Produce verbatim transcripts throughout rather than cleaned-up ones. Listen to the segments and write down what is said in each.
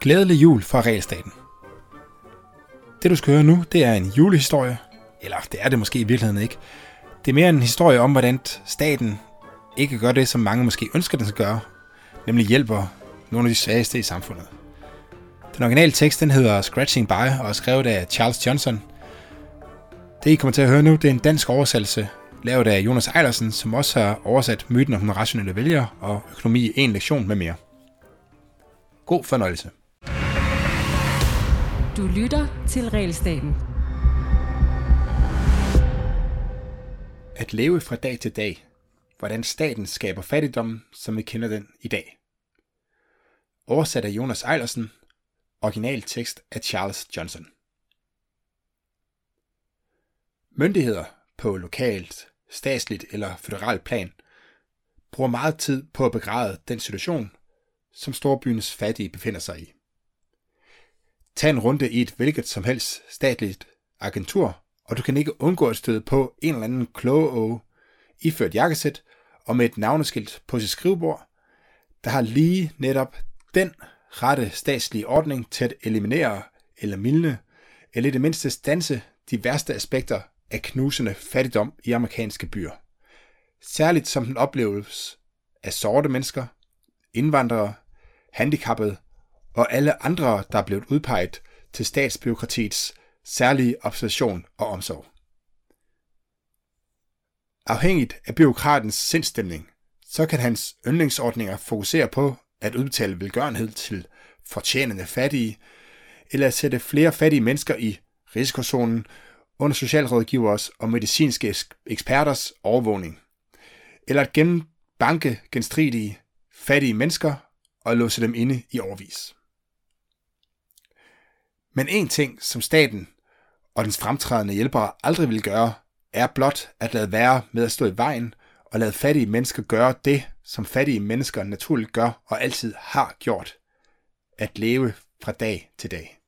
Glædelig jul fra Realstaten. Det du skal høre nu, det er en julehistorie. Eller det er det måske i virkeligheden ikke. Det er mere en historie om, hvordan staten ikke gør det, som mange måske ønsker, den skal gøre. Nemlig hjælper nogle af de svageste i samfundet. Den originale tekst, den hedder Scratching By og er skrevet af Charles Johnson. Det I kommer til at høre nu, det er en dansk oversættelse, lavet af Jonas Eilersen, som også har oversat Myten om den rationelle vælger og Økonomi i en lektion med mere. God fornøjelse. Du lytter til Realstaten. At leve fra dag til dag. Hvordan staten skaber fattigdom, som vi kender den i dag. Oversat af Jonas Eilersen. Originaltekst af Charles Johnson. Myndigheder på lokalt, statsligt eller føderalt plan bruger meget tid på at begræde den situation, som storbyens fattige befinder sig i. Tag en runde i et hvilket som helst statligt agentur, og du kan ikke undgå at støde på en eller anden klogeåge iført jakkesæt og med et navneskilt på sit skrivebord, der har lige netop den rette statslige ordning til at eliminere eller mildne, eller i det mindste standse de værste aspekter af knusende fattigdom i amerikanske byer. Særligt som den opleves af sorte mennesker, indvandrere, handicappede og alle andre, der er blevet udpeget til statsbyråkratiets særlige observation og omsorg. Afhængigt af byråkratens sindstemning, så kan hans yndlingsordninger fokusere på at udbetale velgørenhed til fortjenende fattige, eller at sætte flere fattige mennesker i risikozonen under socialrådgivers og medicinske eksperters overvågning, eller at genbanke genstridige fattige mennesker og låse dem inde i årevis. Men en ting, som staten og dens fremtrædende hjælpere aldrig vil gøre, er blot at lade være med at stå i vejen og lade fattige mennesker gøre det, som fattige mennesker naturligt gør og altid har gjort, at leve fra dag til dag.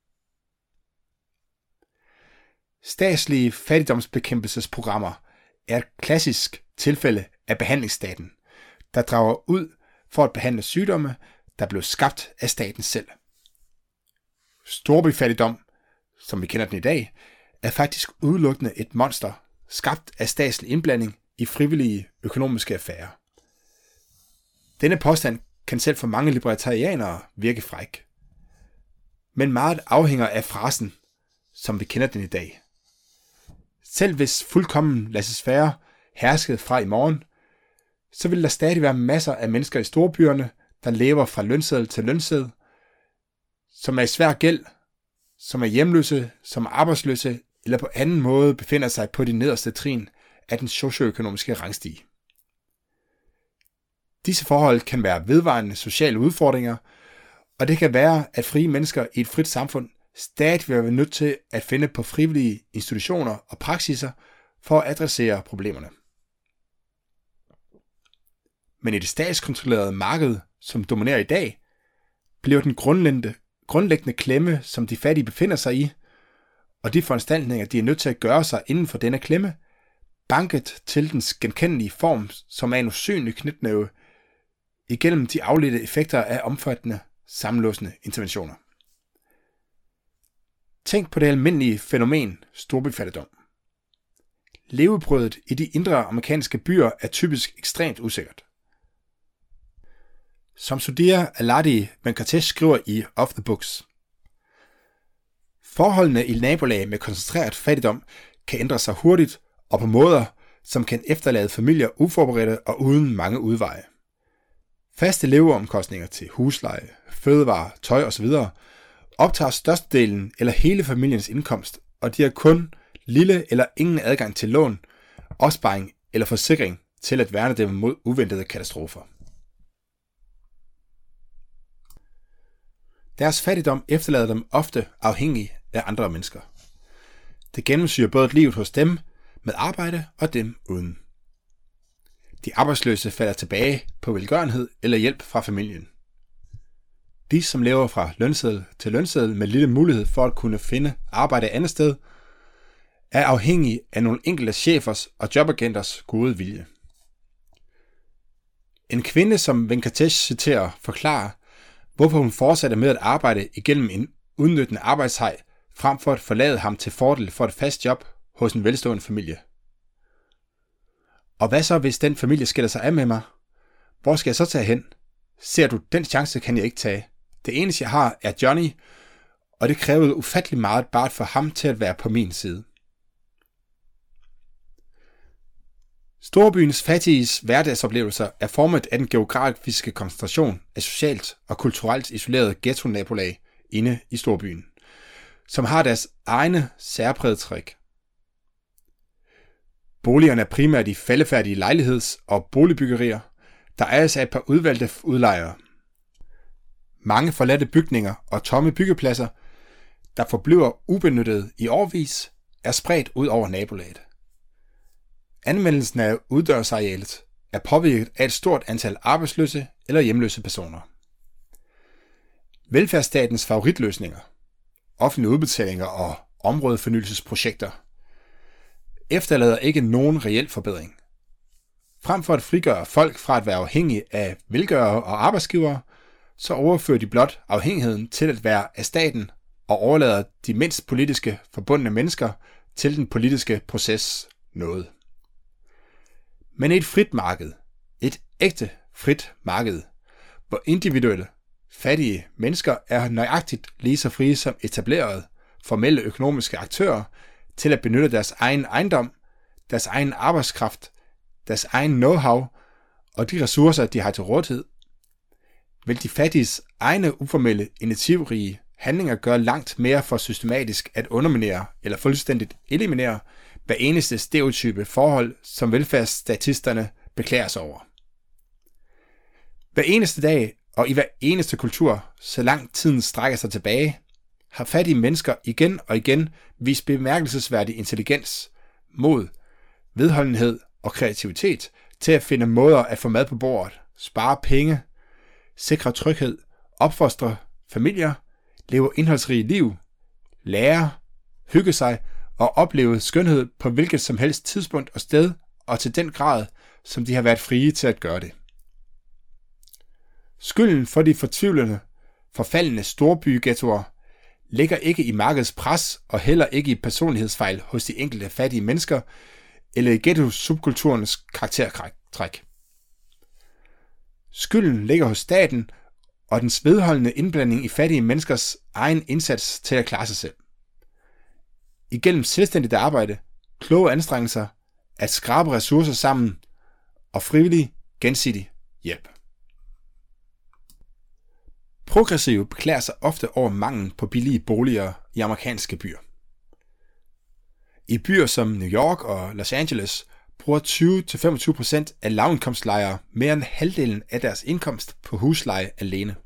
Statslige fattigdomsbekæmpelsesprogrammer er et klassisk tilfælde af behandlingsstaten, der drager ud for at behandle sygdomme, der blev skabt af staten selv. Storbyfattigdom, som vi kender den i dag, er faktisk udelukkende et monster, skabt af statslig indblanding i frivillige økonomiske affærer. Denne påstand kan selv for mange libertarianere virke fræk. Men meget afhænger af frasen, som vi kender den i dag. Selv hvis fuldkommen laissez-faire herskede fra i morgen, så vil der stadig være masser af mennesker i storbyerne, der lever fra lønseddel til lønseddel, som er i svær gæld, som er hjemløse, som er arbejdsløse, eller på anden måde befinder sig på de nederste trin af den socioøkonomiske rangstige. Disse forhold kan være vedvarende sociale udfordringer, og det kan være, at frie mennesker i et frit samfund stadig vil være nødt til at finde på frivillige institutioner og praksiser for at adressere problemerne. Men i det statskontrollerede marked, som dominerer i dag, bliver den grundlæggende, grundlæggende klemme, som de fattige befinder sig i, og de foranstaltninger, de er nødt til at gøre sig inden for denne klemme, banket til dens genkendelige form, som er en usynlig knytnæve, igennem de afledte effekter af omfattende, sammenlåsende interventioner. Tænk på det almindelige fænomen storbyfattigdom. Levebrødet i de indre amerikanske byer er typisk ekstremt usikkert. Som Sudhir Venkatesh skriver i Off the Books: forholdene i nabolag med koncentreret fattigdom kan ændre sig hurtigt og på måder, som kan efterlade familier uforberedte og uden mange udveje. Faste leveomkostninger til husleje, fødevarer, tøj osv. optager størstedelen eller hele familiens indkomst, og de har kun lille eller ingen adgang til lån, opsparing eller forsikring til at værne dem mod uventede katastrofer. Deres fattigdom efterlader dem ofte afhængige af andre mennesker. Det gennemsyrer både livet hos dem med arbejde og dem uden. De arbejdsløse falder tilbage på velgørenhed eller hjælp fra familien. De, som lever fra lønseddel til lønseddel med lille mulighed for at kunne finde arbejde andet sted, er afhængige af nogle enkelte chefers og jobagenters gode vilje. En kvinde, som Venkatesh citerer, forklarer, hvorfor hun fortsatte med at arbejde igennem en udnyttende arbejdshej, frem for at forlade ham til fordel for et fast job hos en velstående familie. Og hvad så, hvis den familie skiller sig af med mig? Hvor skal jeg så tage hen? Ser du, den chance kan jeg ikke tage. Det eneste, jeg har, er Johnny, og det krævede ufattelig meget bare for ham til at være på min side. Storbyens fattiges hverdagsoplevelser er formet af den geografiske koncentration af socialt og kulturelt isolerede ghetto-nabolag inde i storbyen, som har deres egne særprægede træk. Boligerne er primært i faldefærdige lejligheds- og boligbyggerier, der ejes af et par udvalgte udlejere. Mange forladte bygninger og tomme byggepladser, der forbliver ubenyttede i årevis, er spredt ud over nabolaget. Anvendelsen af uddørsarealet er påvirket af et stort antal arbejdsløse eller hjemløse personer. Velfærdsstatens favoritløsninger, offentlige udbetalinger og områdefornyelsesprojekter, efterlader ikke nogen reel forbedring. Frem for at frigøre folk fra at være afhængige af velgørere og arbejdsgivere, så overfører de blot afhængigheden til at være af staten og overlader de mindst politiske forbundne mennesker til den politiske proces noget. Men et frit marked, et ægte frit marked, hvor individuelle, fattige mennesker er nøjagtigt lige så frie som etablerede, formelle økonomiske aktører til at benytte deres egen ejendom, deres egen arbejdskraft, deres egen know-how og de ressourcer, de har til rådighed, vil de fattiges egne uformelle, initiativrige handlinger gøre langt mere for systematisk at underminere eller fuldstændigt eliminere hver eneste stereotype forhold, som velfærdsstatisterne beklager sig over. Hver eneste dag og i hver eneste kultur, så langt tiden strækker sig tilbage, har fattige mennesker igen og igen vist bemærkelsesværdig intelligens, mod, vedholdenhed og kreativitet til at finde måder at få mad på bordet, spare penge, sikre tryghed, opfostre familier, leve indholdsrige liv, lære, hygge sig og opleve skønhed på hvilket som helst tidspunkt og sted og til den grad, som de har været frie til at gøre det. Skylden for de fortvivlende, forfaldende storbyghettoer ligger ikke i markedets pres og heller ikke i personlighedsfejl hos de enkelte fattige mennesker eller i ghetto-subkulturens karaktertræk. Skylden ligger hos staten og dens vedholdende indblanding i fattige menneskers egen indsats til at klare sig selv. Igennem selvstændigt arbejde, kloge anstrengelser, at skrabe ressourcer sammen og frivillig gensidig hjælp. Progressive beklager sig ofte over manglen på billige boliger i amerikanske byer. I byer som New York og Los Angeles bruger tyve til femogtyve procent af lavindkomstlejere mere end halvdelen af deres indkomst på husleje alene.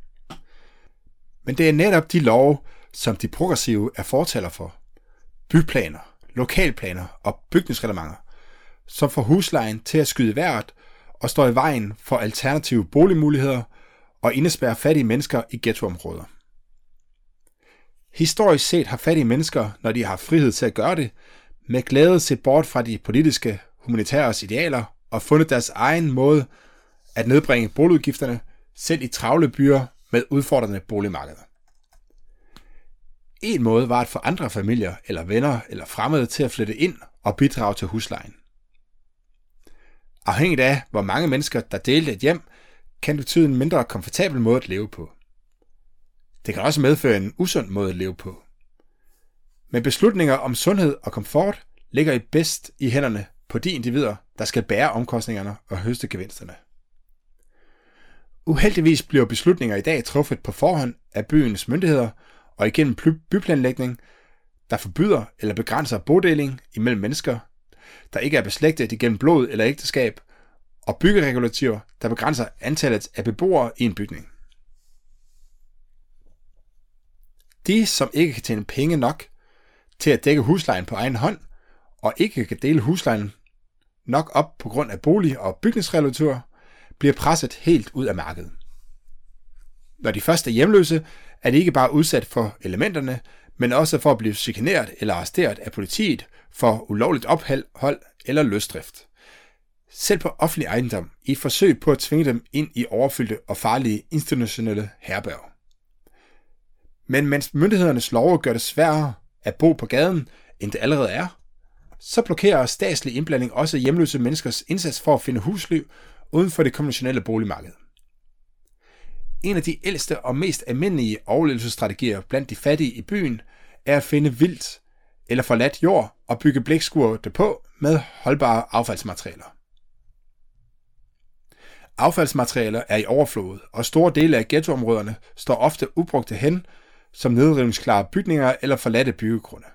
Men det er netop de love, som de progressive er fortaler for. Byplaner, lokalplaner og bygningsreglementer, som får huslejen til at skyde i vejret og står i vejen for alternative boligmuligheder og indespærrer fattige mennesker i ghettoområder. Historisk set har fattige mennesker, når de har frihed til at gøre det, med glæde set bort fra de politiske humanitæres idealer og fundet deres egen måde at nedbringe boligudgifterne selv i travle byer med udfordrende boligmarkeder. En måde var at få andre familier eller venner eller fremmede til at flytte ind og bidrage til huslejen. Afhængigt af, hvor mange mennesker, der delte et hjem, kan det betyde en mindre komfortabel måde at leve på. Det kan også medføre en usund måde at leve på. Men beslutninger om sundhed og komfort ligger i bedst i hænderne på de individer, der skal bære omkostningerne og høste gevinsterne. Uheldigvis bliver beslutninger i dag truffet på forhånd af byens myndigheder og igennem byplanlægning, der forbyder eller begrænser bodeling imellem mennesker, der ikke er beslægtet igennem blod eller ægteskab, og byggeregulativer, der begrænser antallet af beboere i en bygning. De, som ikke kan tjene penge nok til at dække huslejen på egen hånd, og ikke kan dele huslejen nok op på grund af bolig- og bygningsregulativer, bliver presset helt ud af markedet. Når de først er hjemløse, er de ikke bare udsat for elementerne, men også for at blive chikaneret eller arresteret af politiet for ulovligt ophold eller løsdrift. selv på offentlig ejendom i et forsøg på at tvinge dem ind i overfyldte og farlige institutionelle herberg. Men mens myndighedernes love gør det sværere at bo på gaden, end det allerede er, så blokerer statslig indblanding også hjemløse menneskers indsats for at finde husliv uden for det konventionelle boligmarked. En af de ældste og mest almindelige overlevelsesstrategier blandt de fattige i byen er at finde vildt eller forladt jord og bygge blækskuer derpå med holdbare affaldsmaterialer. Affaldsmaterialer er i overflod, og store dele af ghettoområderne står ofte ubrugte hen som nedrivningsklare bygninger eller forladte byggegrunde.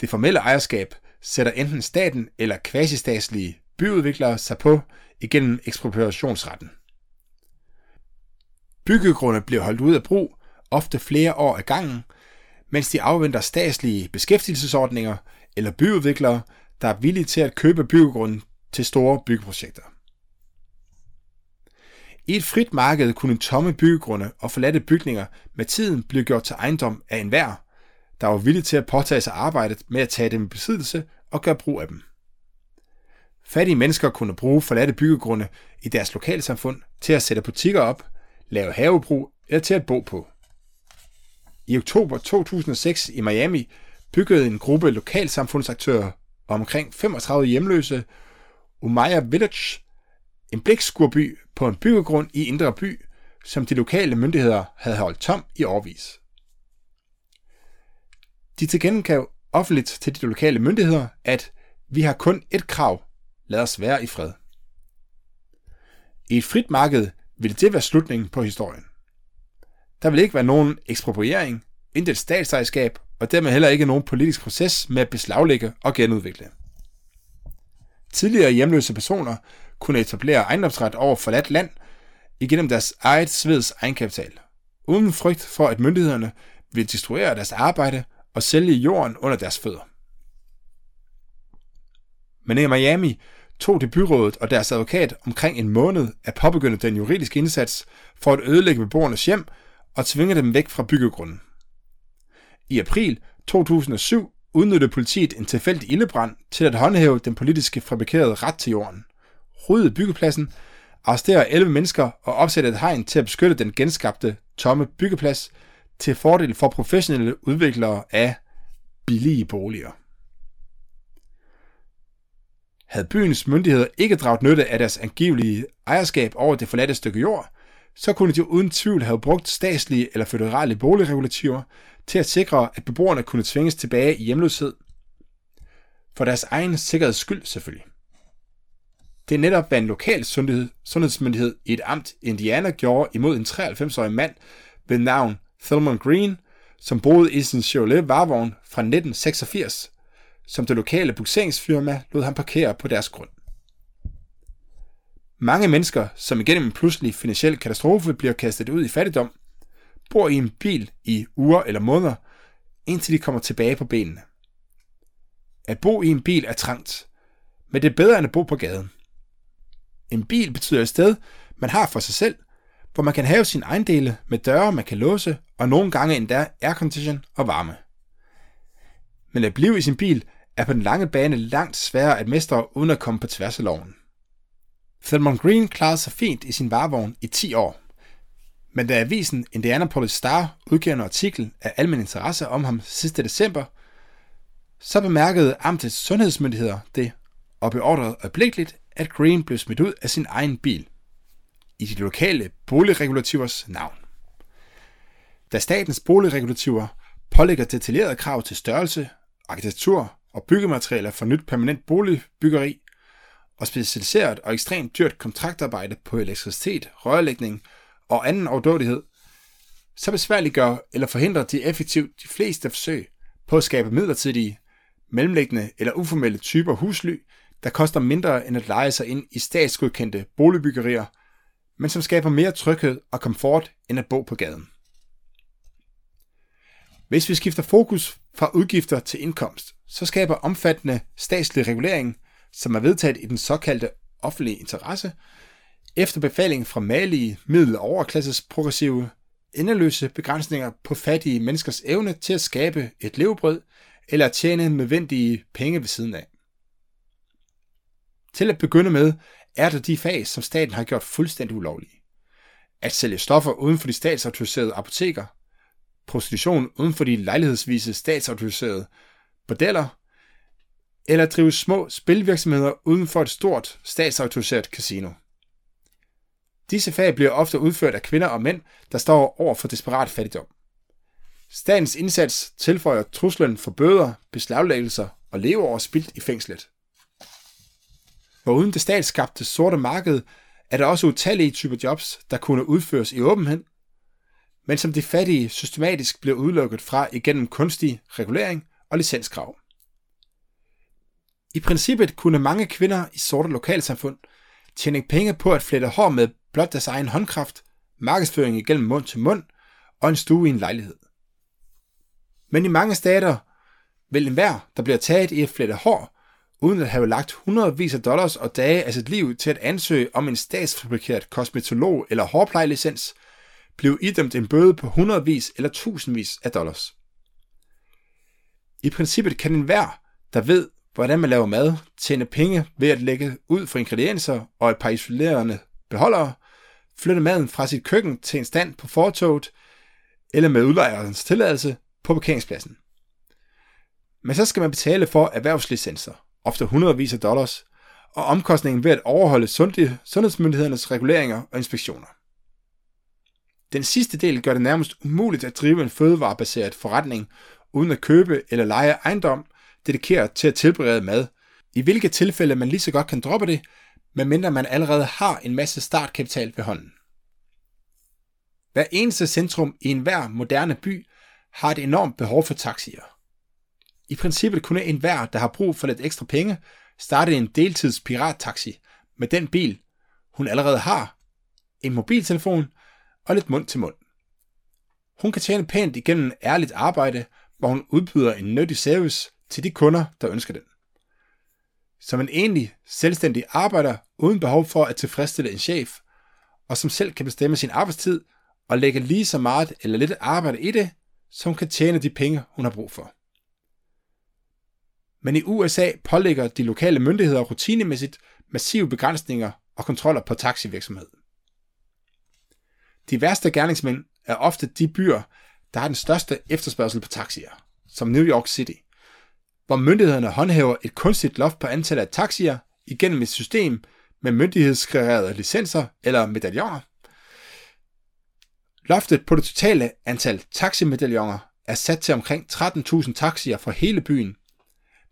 Det formelle ejerskab sætter enten staten eller kvasistatslige byudviklere sig på igennem ekspropriationsretten. Byggegrunde bliver holdt ud af brug, ofte flere år ad gangen, mens de afventer statslige beskæftigelsesordninger eller byudviklere, der er villige til at købe byggegrunden til store byggeprojekter. I et frit marked kunne tomme byggegrunde og forladte bygninger med tiden blive gjort til ejendom af enhver, der var villig til at påtage sig arbejdet med at tage dem i besiddelse og gøre brug af dem. Fattige mennesker kunne bruge forladte byggegrunde i deres lokalsamfund til at sætte butikker op, lave havebrug eller til at bo på. I oktober to tusind og seks i Miami byggede en gruppe lokalsamfundsaktører og omkring femogtredive hjemløse Umaya Village, en blækskurby på en byggegrund i Indre By, som de lokale myndigheder havde holdt tom i årevis. De tilkendegav offentligt til de lokale myndigheder, at vi har kun et krav, lad os være i fred. I et frit marked ville det være slutningen på historien. Der ville ikke være nogen ekspropriering, intet statsejerskab og dermed heller ikke nogen politisk proces med at beslaglægge og genudvikle. Tidligere hjemløse personer kunne etablere ejendomsret over forladt land igennem deres eget sveds egenkapital, uden frygt for at myndighederne ville destruere deres arbejde og sælge jorden under deres fødder. Men i Miami tog det byrådet og deres advokat omkring en måned at påbegynde den juridiske indsats for at ødelægge beboernes hjem og tvinge dem væk fra byggegrunden. I april to tusind og syv udnyttede politiet en tilfældig ildebrand til at håndhæve den politiske fabrikerede ret til jorden, rydde byggepladsen, arrestere elleve mennesker og opsætte et hegn til at beskytte den genskabte tomme byggeplads til fordel for professionelle udviklere af billige boliger. Havde byens myndigheder ikke draget nytte af deres angivelige ejerskab over det forladte stykke jord, så kunne de uden tvivl have brugt statslige eller føderale boligregulativer til at sikre, at beboerne kunne tvinges tilbage i hjemløshed. For deres egen sikkerheds skyld selvfølgelig. Det er netop, hvad en lokal sundhedsmyndighed i et amt i Indiana gjorde imod en treoghalvfems-årig mand ved navn Thelman Green, som boede i sin Chevrolet varevogn fra nitten seksogfirs, som det lokale bukseringsfirma lod ham parkere på deres grund. Mange mennesker, som igennem en pludselig finansiel katastrofe bliver kastet ud i fattigdom, bor i en bil i uger eller måneder, indtil de kommer tilbage på benene. At bo i en bil er trangt, men det er bedre end at bo på gaden. En bil betyder et sted, man har for sig selv, hvor man kan have sine ejendele med døre, man kan låse, og nogle gange endda aircondition og varme. Men at blive i sin bil er på den lange bane langt sværere at mestre uden at komme på tværs af loven. Thelman Green klarede sig fint i sin varevogn i ti år, men da avisen Indianapolis Star udgav en artikel af almen interesse om ham sidste december, så bemærkede amtets sundhedsmyndigheder det og beordrede øjeblikkeligt, at Green blev smidt ud af sin egen bil i de lokale boligregulativers navn. Da statens boligregulativer pålægger detaljerede krav til størrelse, arkitektur og byggematerialer for nyt permanent boligbyggeri, og specialiseret og ekstremt dyrt kontraktarbejde på elektricitet, rørlægning og anden overdådighed, så besværliggør eller forhindrer de effektivt de fleste forsøg på at skabe midlertidige, mellemliggende eller uformelle typer husly, der koster mindre end at leje sig ind i statsgodkendte boligbyggerier, men som skaber mere tryghed og komfort end at bo på gaden. Hvis vi skifter fokus fra udgifter til indkomst, så skaber omfattende statslig regulering, som er vedtaget i den såkaldte offentlige interesse, efter befaling fra malige middel- og overklasses progressive, endeløse begrænsninger på fattige menneskers evne til at skabe et levebrød eller tjene nødvendige penge ved siden af. Til at begynde med er der de fag, som staten har gjort fuldstændig ulovlige. At sælge stoffer uden for de statsautoriserede apoteker, prostitution uden for de lejlighedsvise statsautoriserede bordeller, eller drive små spilvirksomheder uden for et stort statsautoriseret casino. Disse fag bliver ofte udført af kvinder og mænd, der står over for desperat fattigdom. Statens indsats tilføjer truslen for bøder, beslaglæggelser og leveår spildt i fængslet. For uden det statsskabte sorte marked er der også utallige typer jobs, der kunne udføres i åbenhed, men som de fattige systematisk bliver udelukket fra igennem kunstig regulering og licenskrav. I princippet kunne mange kvinder i sorte lokalsamfund tjene penge på at flette hår med blot deres egen håndkraft, markedsføring igennem mund til mund og en stue i en lejlighed. Men i mange stater vil enhver, der bliver taget i at flette hår, uden at have lagt hundredvis af dollars og dage af sit liv til at ansøge om en statsfabrikeret kosmetolog- eller hårplejelicens, blive idømt en bøde på hundredvis eller tusindvis af dollars. I princippet kan enhver, der ved, hvordan man laver mad, tjene penge ved at lægge ud for ingredienser og et par isolerende beholdere, flytte maden fra sit køkken til en stand på fortovet eller med udlejerens tilladelse på parkeringspladsen. Men så skal man betale for erhvervslicenser, ofte hundredvis af dollars, og omkostningen ved at overholde sundhedsmyndighedernes reguleringer og inspektioner. Den sidste del gør det nærmest umuligt at drive en fødevarebaseret forretning uden at købe eller leje ejendom dedikeret til at tilberede mad, i hvilke tilfælde man lige så godt kan droppe det, medmindre man allerede har en masse startkapital ved hånden. Hver eneste centrum i enhver moderne by har et enormt behov for taxier. I princippet kunne enhver, der har brug for lidt ekstra penge, starte en deltids pirattaxi med den bil, hun allerede har, en mobiltelefon og lidt mund til mund. Hun kan tjene pænt igennem ærligt arbejde, hvor hun udbyder en nyttig service til de kunder, der ønsker den. Som en egentlig selvstændig arbejder uden behov for at tilfredsstille en chef, og som selv kan bestemme sin arbejdstid og lægge lige så meget eller lidt arbejde i det, som kan tjene de penge, hun har brug for. Men i U S A pålægger de lokale myndigheder rutinemæssigt massive begrænsninger og kontroller på taxivirksomhed. De værste gerningsmænd er ofte de byer, der har den største efterspørgsel på taxier, som New York City, hvor myndighederne håndhæver et kunstigt loft på antallet af taxier igennem et system med myndighedskræverede licenser eller medaljoner. Loftet på det totale antal taximedaljoner er sat til omkring tretten tusind taxier fra hele byen,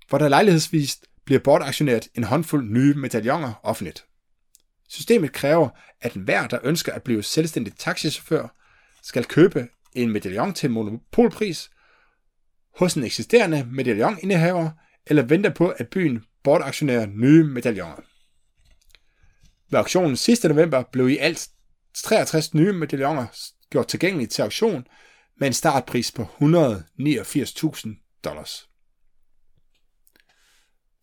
hvor der lejlighedsvist bliver bortaktioneret en håndfuld nye medaljoner offentligt. Systemet kræver, at enhver, der ønsker at blive selvstændig taxichauffør, skal købe en medaljon til monopolpris hos en eksisterende medaljonindehaver eller venter på, at byen bortaktionerer nye medaljoner. Ved auktionen sidste november blev i alt treogtres nye medaljoner gjort tilgængelige til auktion med en startpris på et hundrede og niogfirs tusind dollars.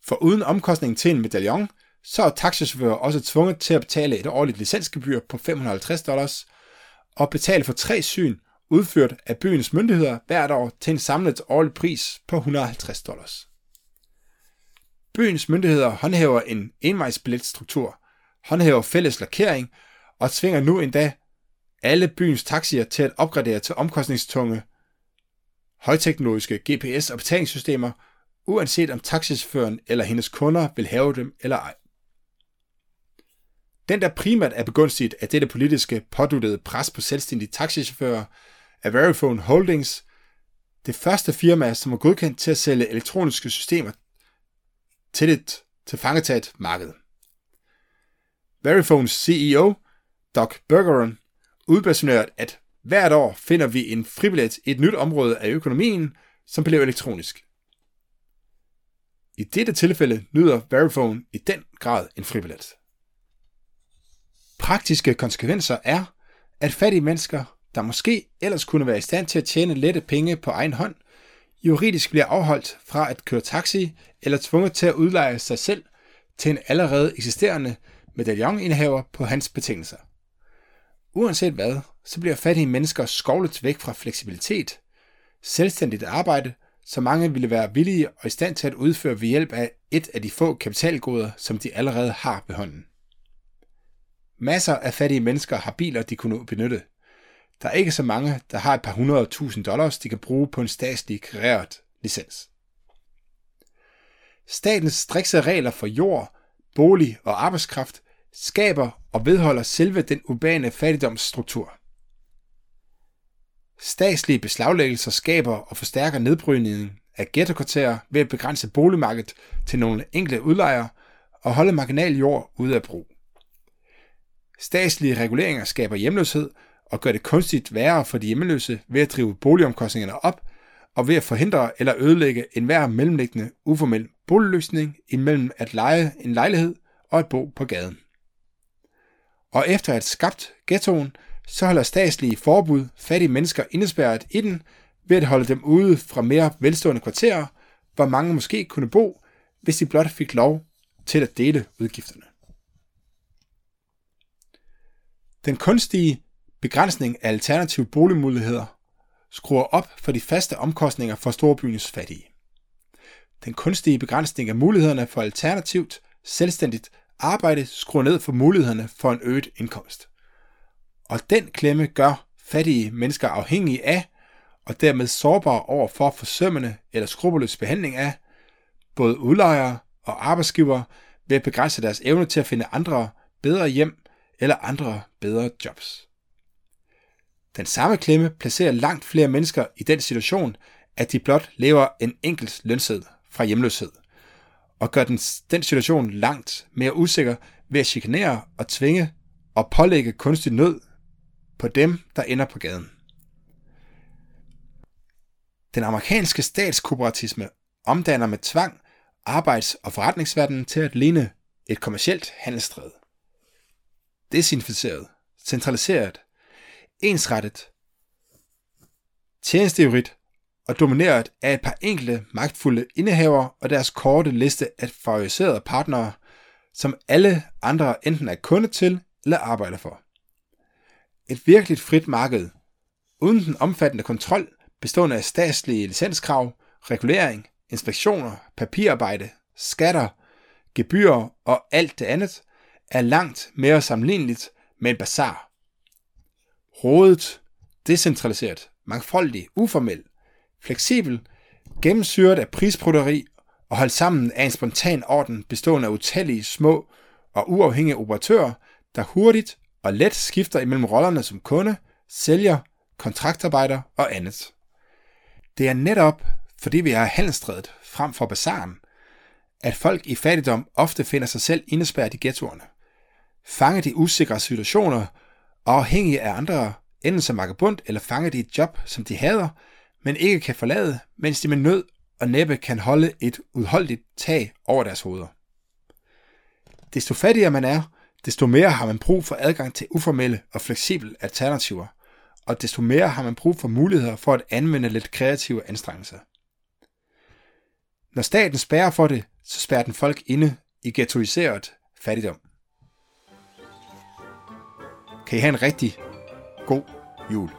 For uden omkostningen til en medaljon, så er taxichauffører også tvunget til at betale et årligt licensgebyr på fem hundrede og halvtreds dollars og betale for tre syn udført af byens myndigheder hvert år til en samlet årlig pris på et hundrede og halvtreds dollars. Byens myndigheder håndhæver en envejsbilletstruktur, håndhæver fælles lakering og tvinger nu endda alle byens taxier til at opgradere til omkostningstunge, højteknologiske G P S- og betalingssystemer, uanset om taxichaufføren eller hendes kunder vil have dem eller ej. Den, der primært er begunstiget af dette politiske påduttede pres på selvstændige taxichauffører, er Verifone Holdings, det første firma, som er godkendt til at sælge elektroniske systemer til et tilfangetaget marked. Verifones C E O, Doug Bergeron, udbasuneret, at hvert år finder vi en fribillet i et nyt område af økonomien, som bliver elektronisk. I dette tilfælde nyder Verifone i den grad en fribillet. Praktiske konsekvenser er, at fattige mennesker, der måske ellers kunne være i stand til at tjene lette penge på egen hånd, juridisk bliver afholdt fra at køre taxi eller tvunget til at udleje sig selv til en allerede eksisterende medaljonindehaver på hans betingelser. Uanset hvad, så bliver fattige mennesker skovlet væk fra fleksibilitet, selvstændigt arbejde så mange ville være villige og i stand til at udføre ved hjælp af et af de få kapitalgoder, som de allerede har ved hånden. Masser af fattige mennesker har biler, de kunne benytte. Der er ikke så mange, der har et par hundrede tusind dollars, de kan bruge på en statslig kreeret licens. Statens strikse regler for jord, bolig og arbejdskraft skaber og vedholder selve den urbane fattigdomsstruktur. Statslige beslaglæggelser skaber og forstærker nedbrydningen af ghettokvarterer ved at begrænse boligmarkedet til nogle enkelte udlejere og holde marginal jord ude af brug. Statslige reguleringer skaber hjemløshed og gør det kunstigt værre for de hjemløse ved at drive boligomkostningerne op og ved at forhindre eller ødelægge enhver mellemliggende uformel boligløsning imellem at leje en lejlighed og at bo på gaden. Og efter at skabt ghettoen, så holder statslige forbud fattige mennesker indespærret i den ved at holde dem ude fra mere velstående kvarterer, hvor mange måske kunne bo, hvis de blot fik lov til at dele udgifterne. Den kunstige begrænsning af alternative boligmuligheder skruer op for de faste omkostninger for storbyens fattige. Den kunstige begrænsning af mulighederne for alternativt, selvstændigt arbejde skruer ned for mulighederne for en øget indkomst. Og den klemme gør fattige mennesker afhængige af, og dermed sårbare over for forsømmende eller skrupelløs behandling af, både udlejere og arbejdsgivere ved at begrænse deres evne til at finde andre bedre hjem eller andre bedre jobs. Den samme klemme placerer langt flere mennesker i den situation, at de blot lever en enkelt lønseddel fra hjemløshed, og gør den, den situation langt mere usikker ved at chikanere og tvinge og pålægge kunstig nød på dem, der ender på gaden. Den amerikanske statskooperatisme omdanner med tvang arbejds- og forretningsverdenen til at ligne et kommercielt handelsstræde. Desinficeret, centraliseret, ensrettet, tjenestegjort og domineret af et par enkelte magtfulde indehavere og deres korte liste af favoriserede partnere, som alle andre enten er kunde til eller arbejder for. Et virkeligt frit marked, uden den omfattende kontrol, bestående af statslige licenskrav, regulering, inspektioner, papirarbejde, skatter, gebyrer og alt det andet, er langt mere sammenligneligt med en bazar. Rådet, decentraliseret, mangfoldig, uformel, fleksibel, gennemsyret af prisbroderi og holdt sammen af en spontan orden bestående af utallige små og uafhængige operatører, der hurtigt og let skifter imellem rollerne som kunde, sælger, kontraktarbejder og andet. Det er netop, fordi vi har handelsstrædet frem for bazaren, at folk i fattigdom ofte finder sig selv indespærret i ghettoerne, fanget i usikre situationer og afhængige af andre, enten som vagabond eller fanget i et job, som de hader, men ikke kan forlade, mens de med nød og næppe kan holde et udholdeligt tag over deres hoveder. Desto fattigere man er, desto mere har man brug for adgang til uformelle og fleksible alternativer, og desto mere har man brug for muligheder for at anvende lidt kreative anstrengelser. Når staten spærrer for det, så spærrer den folk inde i ghettoiseret fattigdom. Kan I have en rigtig god jul.